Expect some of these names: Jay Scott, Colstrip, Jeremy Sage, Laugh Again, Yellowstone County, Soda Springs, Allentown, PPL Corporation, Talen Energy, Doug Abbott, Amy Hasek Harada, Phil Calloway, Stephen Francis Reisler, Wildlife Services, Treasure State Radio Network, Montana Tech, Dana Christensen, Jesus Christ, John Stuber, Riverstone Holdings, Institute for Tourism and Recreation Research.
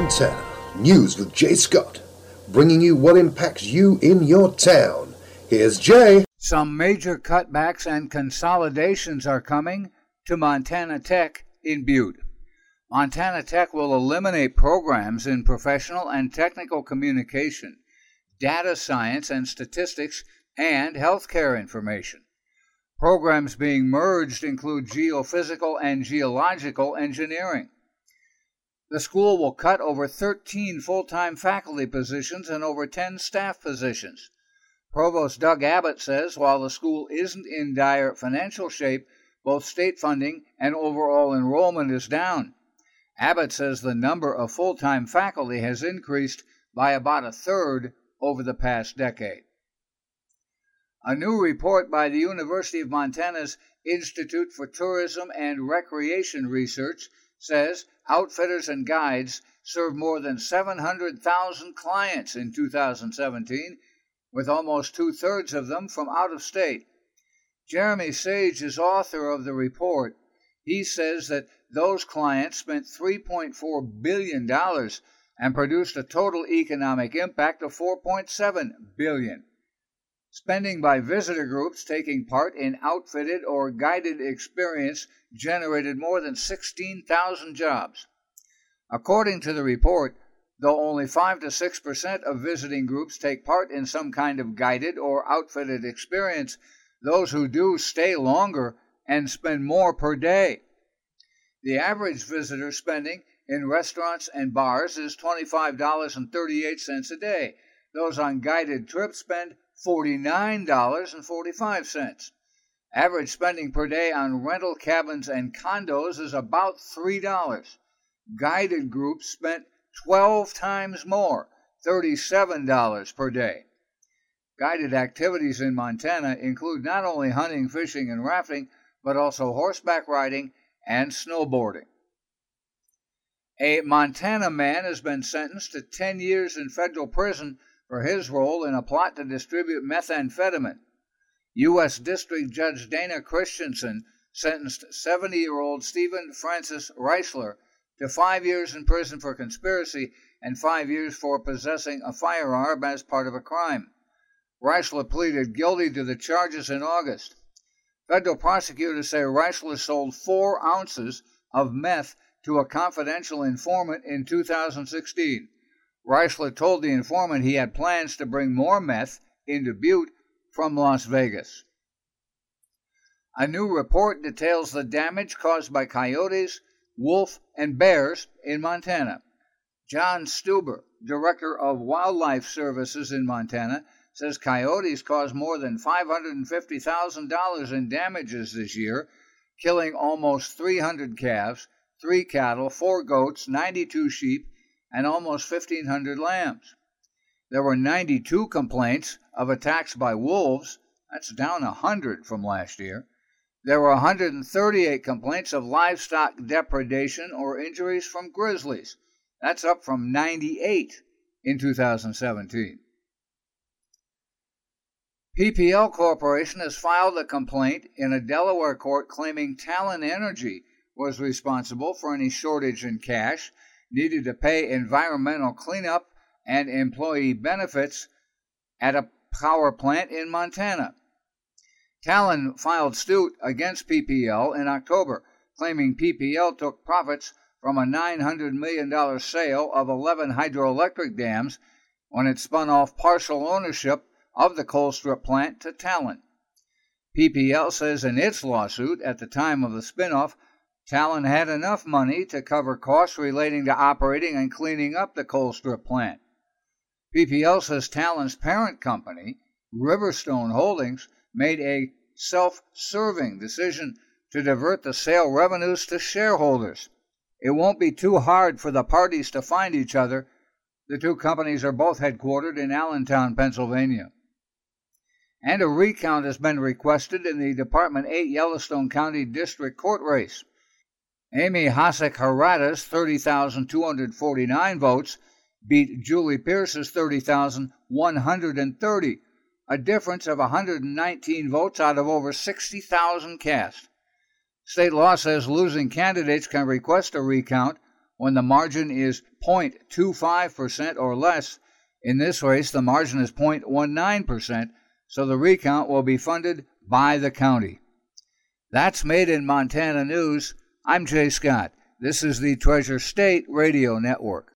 Montana News with Jay Scott, bringing you what impacts you in your town. Here's Jay. Some major cutbacks and consolidations are coming to Montana Tech in Butte. Montana Tech will eliminate programs in professional and technical communication, data science and statistics, and healthcare information. Programs being merged include geophysical and geological engineering. The school will cut over 13 full-time faculty positions and over 10 staff positions. Provost Doug Abbott says while the school isn't in dire financial shape, both state funding and overall enrollment is down. Abbott says the number of full-time faculty has increased by about a third over the past decade. A new report by the University of Montana's Institute for Tourism and Recreation Research says outfitters and guides served more than 700,000 clients in 2017, with almost two-thirds of them from out of state. Jeremy Sage is author of the report. He says that those clients spent $3.4 billion and produced a total economic impact of $4.7 billion. Spending by visitor groups taking part in outfitted or guided experience generated more than 16,000 jobs. According to the report, though only 5 to 6% of visiting groups take part in some kind of guided or outfitted experience, those who do stay longer and spend more per day. The average visitor spending in restaurants and bars is $25.38 a day. Those on guided trips spend $49.45. Average spending per day on rental cabins and condos is about $3. Guided groups spent 12 times more, $37 per day. Guided activities in Montana include not only hunting, fishing, and rafting, but also horseback riding and snowboarding. A Montana man has been sentenced to 10 years in federal prison for his role in a plot to distribute methamphetamine. U.S. District Judge Dana Christensen sentenced 70-year-old Stephen Francis Reisler to 5 years in prison for conspiracy and 5 years for possessing a firearm as part of a crime. Reisler pleaded guilty to the charges in August. Federal prosecutors say Reisler sold 4 ounces of meth to a confidential informant in 2016. Reisler told the informant he had plans to bring more meth into Butte from Las Vegas. A new report details the damage caused by coyotes, wolf, and bears in Montana. John Stuber, director of Wildlife Services in Montana, says coyotes caused more than $550,000 in damages this year, killing almost 300 calves, 3 cattle, 4 goats, 92 sheep, and almost 1,500 lambs. There were 92 complaints of attacks by wolves. That's down 100 from last year. There were 138 complaints of livestock depredation or injuries from grizzlies. That's up from 98 in 2017. PPL Corporation has filed a complaint in a Delaware court claiming Talen Energy was responsible for any shortage in cash needed to pay environmental cleanup and employee benefits at a power plant in Montana. Talen filed suit against PPL in October, claiming PPL took profits from a $900 million sale of 11 hydroelectric dams when it spun off partial ownership of the Colstrip plant to Talen. PPL says in its lawsuit at the time of the spinoff, Talen had enough money to cover costs relating to operating and cleaning up the Colstrip plant. PPL says Talen's parent company, Riverstone Holdings, made a self-serving decision to divert the sale revenues to shareholders. It won't be too hard for the parties to find each other. The two companies are both headquartered in Allentown, Pennsylvania. And a recount has been requested in the Department 8 Yellowstone County District Court race. Amy Hasek Harada's 30,249 votes beat Julie Pierce's 30,130, a difference of 119 votes out of over 60,000 cast. State law says losing candidates can request a recount when the margin is 0.25% or less. In this race, the margin is 0.19%, so the recount will be funded by the county. That's Made in Montana News. I'm Jay Scott. This is the Treasure State Radio Network.